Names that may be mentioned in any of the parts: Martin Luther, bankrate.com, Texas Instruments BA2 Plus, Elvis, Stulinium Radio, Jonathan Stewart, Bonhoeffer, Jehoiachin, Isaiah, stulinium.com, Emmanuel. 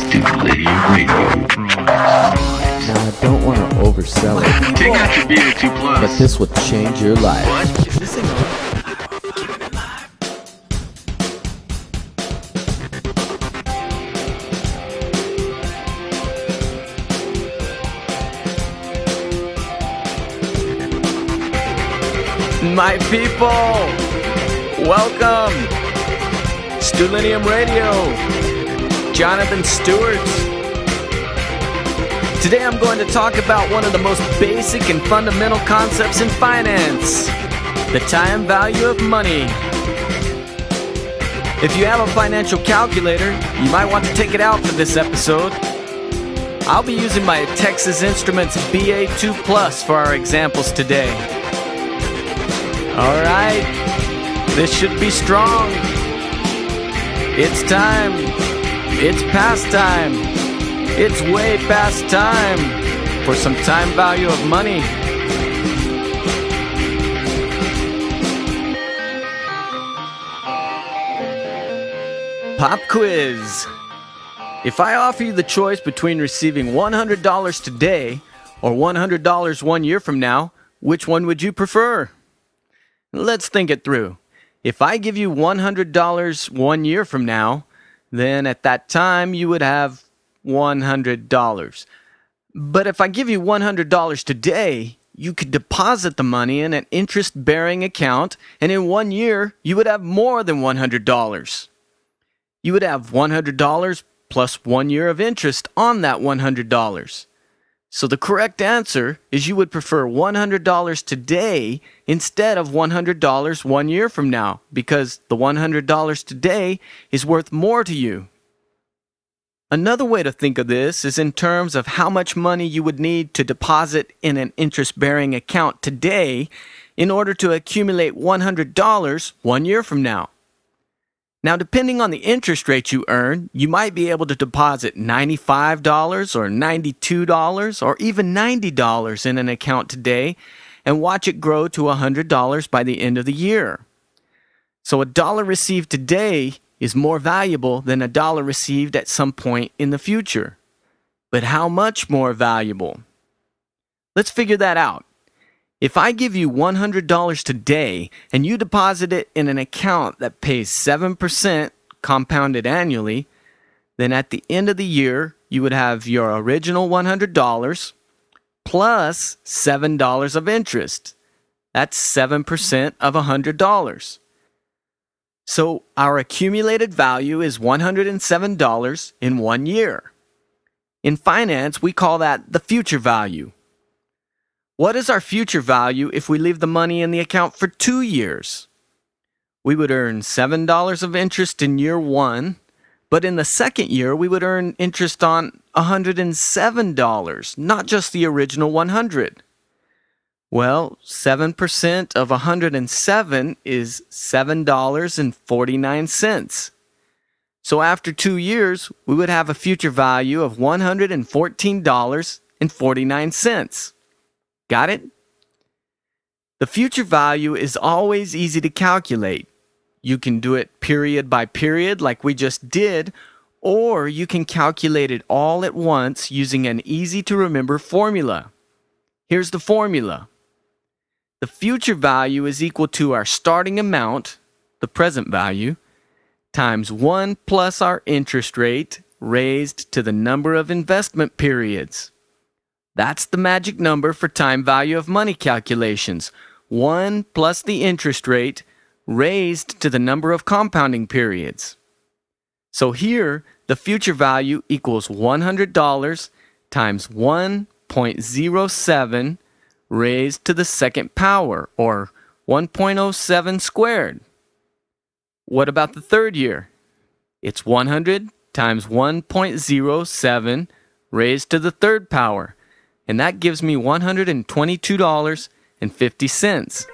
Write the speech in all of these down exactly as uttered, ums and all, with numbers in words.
Stulinium Radio. Now I don't want to oversell it. Take out your B A two Plus. But this will change your life. What? Is this thing on? My people, welcome, Stulinium Radio, Jonathan Stewart. Today I'm going to talk about one of the most basic and fundamental concepts in finance, the time value of money. If you have a financial calculator, you might want to take it out for this episode. I'll be using my Texas Instruments B A two Plus for our examples today. Alright, this should be strong. It's time. It's past time. It's way past time for some time value of money. Pop quiz. If I offer you the choice between receiving one hundred dollars today or one hundred dollars one year from now, which one would you prefer? Let's think it through. If I give you one hundred dollars one year from now, then at that time you would have one hundred dollars. But if I give you one hundred dollars today, you could deposit the money in an interest-bearing account, and in one year you would have more than one hundred dollars. You would have one hundred dollars plus one year of interest on that one hundred dollars. So the correct answer is you would prefer one hundred dollars today instead of one hundred dollars one year from now, because the one hundred dollars today is worth more to you. Another way to think of this is in terms of how much money you would need to deposit in an interest-bearing account today in order to accumulate one hundred dollars one year from now. Now, depending on the interest rate you earn, you might be able to deposit ninety-five dollars or ninety-two dollars or even ninety dollars in an account today and watch it grow to one hundred dollars by the end of the year. So a dollar received today is more valuable than a dollar received at some point in the future. But how much more valuable? Let's figure that out. If I give you one hundred dollars today and you deposit it in an account that pays seven percent compounded annually, then at the end of the year, you would have your original one hundred dollars plus seven dollars of interest. That's seven percent of one hundred dollars. So our accumulated value is one hundred seven dollars in one year. In finance, we call that the future value. What is our future value if we leave the money in the account for two years? We would earn seven dollars of interest in year one, but in the second year, we would earn interest on one hundred seven dollars, not just the original one hundred dollars. Well, seven percent of one hundred seven is seven dollars and forty-nine cents. So after two years, we would have a future value of one hundred fourteen dollars and forty-nine cents. Got it? The future value is always easy to calculate. You can do it period by period like we just did, or you can calculate it all at once using an easy-to-remember formula. Here's the formula. The future value is equal to our starting amount, the present value, times one plus our interest rate raised to the number of investment periods. That's the magic number for time value of money calculations. one plus the interest rate raised to the number of compounding periods. So here, the future value equals one hundred dollars times one point zero seven raised to the second power, or one point zero seven squared. What about the third year? It's one hundred times one point zero seven raised to the third power. And that gives me one hundred twenty-two dollars and fifty cents.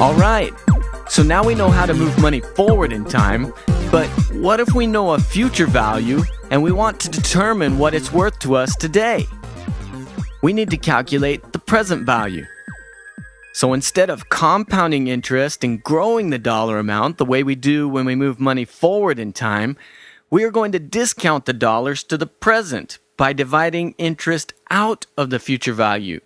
All right, so now we know how to move money forward in time, but what if we know a future value and we want to determine what it's worth to us today? We need to calculate the present value. So instead of compounding interest and growing the dollar amount the way we do when we move money forward in time, we are going to discount the dollars to the present by dividing interest out of the future value.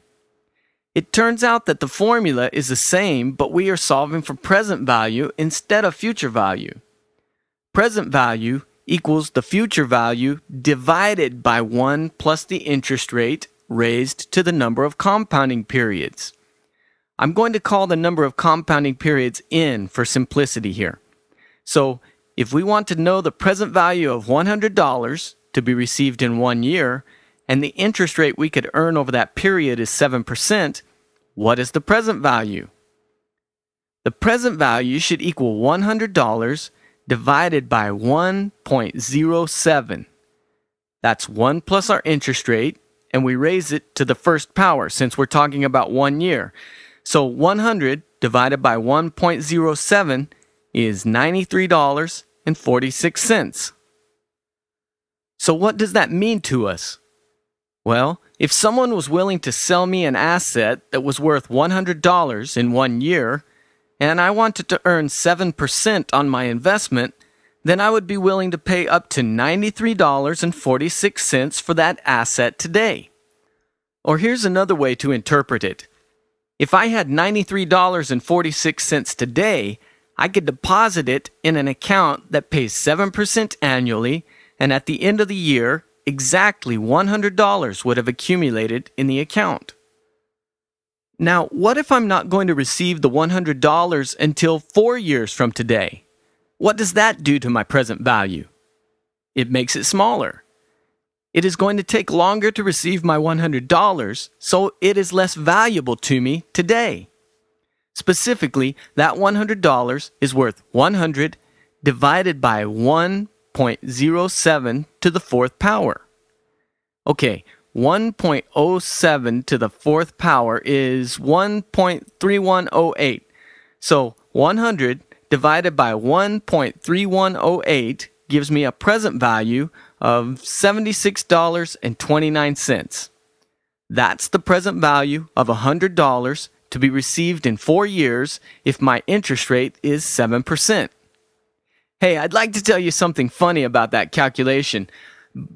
It turns out that the formula is the same, but we are solving for present value instead of future value. Present value equals the future value divided by one plus the interest rate raised to the number of compounding periods. I'm going to call the number of compounding periods n for simplicity here. So, if we want to know the present value of one hundred dollars to be received in one year, and the interest rate we could earn over that period is seven percent, what is the present value? The present value should equal one hundred dollars divided by one point zero seven. That's one plus our interest rate, and we raise it to the first power since we're talking about one year. So one hundred divided by one point zero seven is ninety-three dollars and forty-six cents. So what does that mean to us? Well, if someone was willing to sell me an asset that was worth one hundred dollars in one year, and I wanted to earn seven percent on my investment, then I would be willing to pay up to ninety-three dollars and forty-six cents for that asset today. Or here's another way to interpret it. If I had ninety-three dollars and forty-six cents today, I could deposit it in an account that pays seven percent annually, and at the end of the year, exactly one hundred dollars would have accumulated in the account. Now, what if I'm not going to receive the one hundred dollars until four years from today? What does that do to my present value? It makes it smaller. It is going to take longer to receive my one hundred dollars, so it is less valuable to me today. Specifically, that one hundred dollars is worth one hundred divided by one point zero seven to the fourth power. Okay, one point zero seven to the fourth power is one point three one zero eight. So one hundred divided by one point three one zero eight gives me a present value of seventy-six dollars and twenty-nine cents. That's the present value of one hundred dollars to be received in four years if my interest rate is seven percent. Hey, I'd like to tell you something funny about that calculation,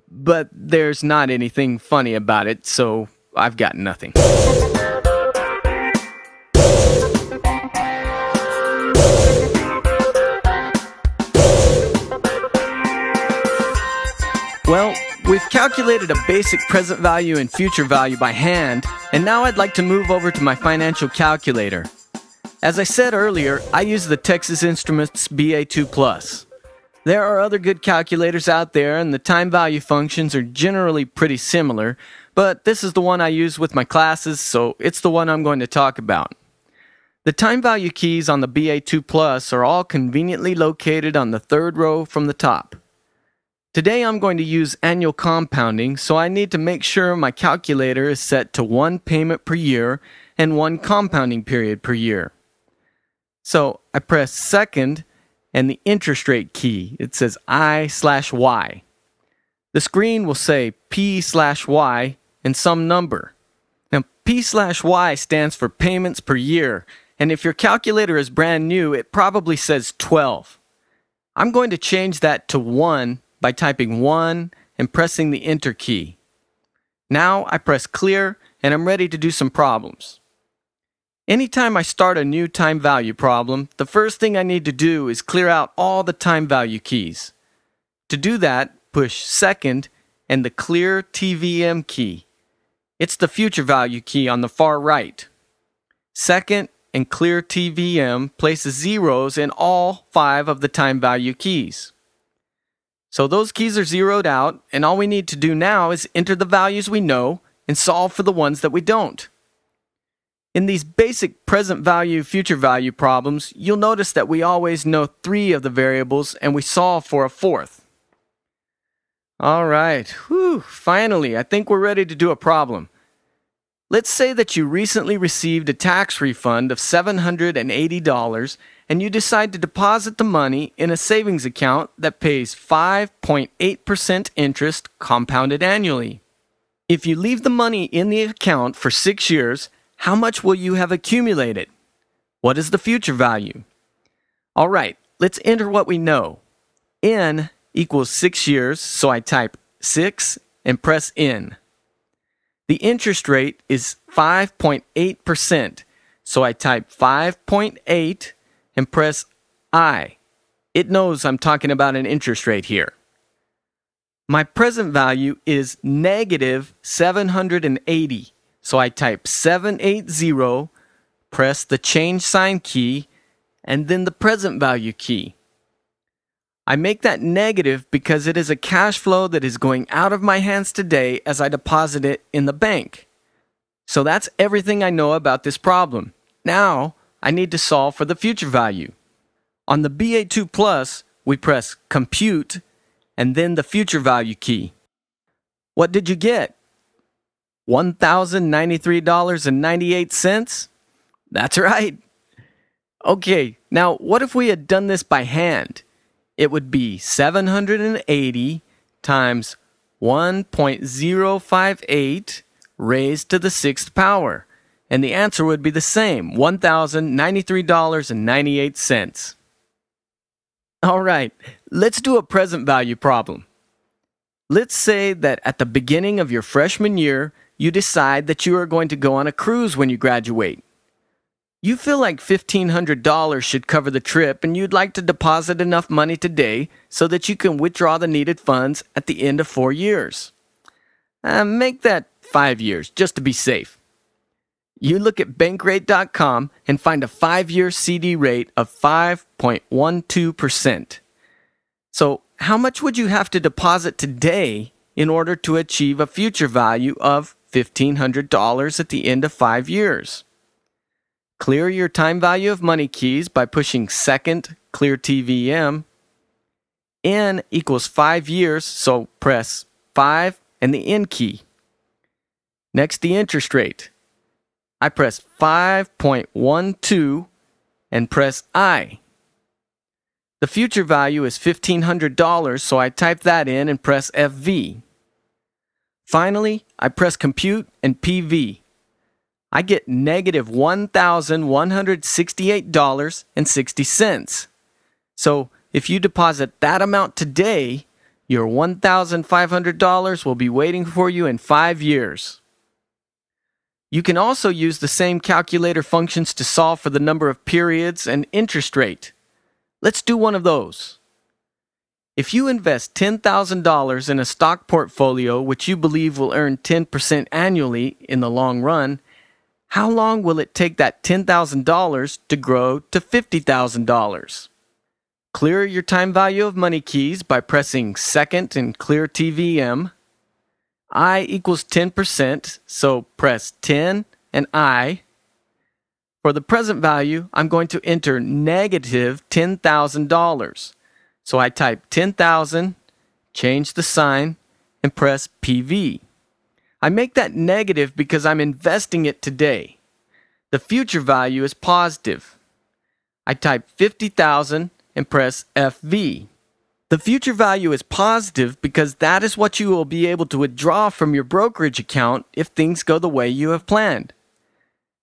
but there's not anything funny about it, so I've got nothing. Well, we've calculated a basic present value and future value by hand, and now I'd like to move over to my financial calculator. As I said earlier, I use the Texas Instruments B A two Plus. There are other good calculators out there, and the time value functions are generally pretty similar, but this is the one I use with my classes, so it's the one I'm going to talk about. The time value keys on the B A two Plus are all conveniently located on the third row from the top. Today I'm going to use annual compounding, so I need to make sure my calculator is set to one payment per year and one compounding period per year. So I press second and the interest rate key. It says I slash Y. The screen will say P slash Y and some number. Now P slash Y stands for payments per year, and if your calculator is brand new, it probably says twelve. I'm going to change that to one by typing one and pressing the Enter key. Now I press clear and I'm ready to do some problems. Anytime I start a new time value problem, the first thing I need to do is clear out all the time value keys. To do that, push second and the clear T V M key. It's the future value key on the far right. Second and clear T V M places zeros in all five of the time value keys. So those keys are zeroed out, and all we need to do now is enter the values we know and solve for the ones that we don't. In these basic present value, future value problems, you'll notice that we always know three of the variables and we solve for a fourth. Alright, whew, finally, I think we're ready to do a problem. Let's say that you recently received a tax refund of seven hundred eighty dollars and you decide to deposit the money in a savings account that pays five point eight percent interest compounded annually. If you leave the money in the account for six years, How much will you have accumulated? What is the future value? All right, let's enter what we know. N equals six years, so I type six and press N. The interest rate is five point eight percent, so I type five point eight and press I. It knows I'm talking about an interest rate here. My present value is negative seven hundred eighty, so I type seven eighty, press the change sign key, and then the present value key. I make that negative because it is a cash flow that is going out of my hands today as I deposit it in the bank. So that's everything I know about this problem. Now, I need to solve for the future value. On the B A two Plus, we press Compute and then the future value key. What did you get? one thousand ninety-three dollars and ninety-eight cents? That's right. Okay, now what if we had done this by hand? It would be seven hundred eighty times one point zero five eight raised to the sixth power. And the answer would be the same, one thousand ninety-three dollars and ninety-eight cents. All right, let's do a present value problem. Let's say that at the beginning of your freshman year, you decide that you are going to go on a cruise when you graduate. You feel like fifteen hundred dollars should cover the trip, and you'd like to deposit enough money today so that you can withdraw the needed funds at the end of four years. Uh, make that five years, just to be safe. You look at bankrate dot com and find a five-year C D rate of five point one two percent. So how much would you have to deposit today in order to achieve a future value of fifteen hundred dollars at the end of five years? Clear your time value of money keys by pushing second, clear T V M. N equals five years, so press five and the N key. Next, the interest rate. I press five point one two and press I. The future value is fifteen hundred dollars, so I type that in and press F V. Finally, I press compute and P V. I get negative one thousand one hundred sixty-eight dollars and sixty cents. So if you deposit that amount today, your one thousand five hundred dollars will be waiting for you in five years. You can also use the same calculator functions to solve for the number of periods and interest rate. Let's do one of those. If you invest ten thousand dollars in a stock portfolio which you believe will earn ten percent annually in the long run, how long will it take that ten thousand dollars to grow to fifty thousand dollars? Clear your time value of money keys by pressing second and clear T V M. I equals ten percent, so press ten and I. For the present value, I'm going to enter negative ten thousand dollars. So I type ten thousand, change the sign, and press P V. I make that negative because I'm investing it today. The future value is positive. I type fifty thousand and press F V. The future value is positive because that is what you will be able to withdraw from your brokerage account if things go the way you have planned.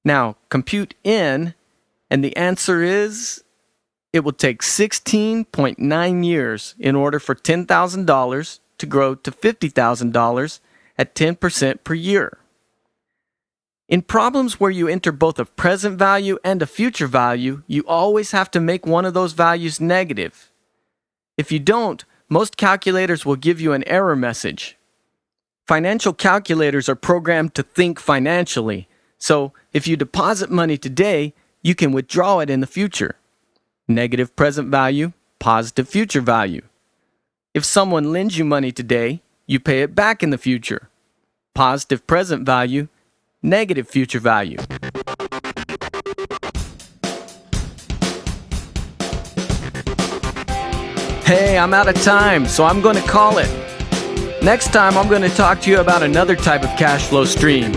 Now, compute N, and the answer is it will take sixteen point nine years in order for ten thousand dollars to grow to fifty thousand dollars at ten percent per year. In problems where you enter both a present value and a future value, you always have to make one of those values negative. If you don't, most calculators will give you an error message. Financial calculators are programmed to think financially, so if you deposit money today, you can withdraw it in the future. Negative present value, positive future value. If someone lends you money today, you pay it back in the future. Positive present value, negative future value. Hey, I'm out of time, so I'm going to call it. Next time, I'm going to talk to you about another type of cash flow stream,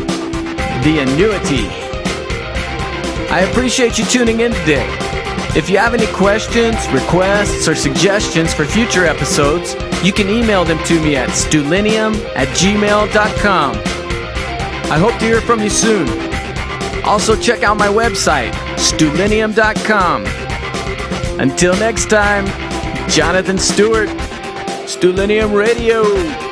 the annuity. I appreciate you tuning in today. If you have any questions, requests, or suggestions for future episodes, you can email them to me at stulinium at gmail dot com. I hope to hear from you soon. Also check out my website, stulinium dot com. Until next time, Jonathan Stewart, Stulinium Radio.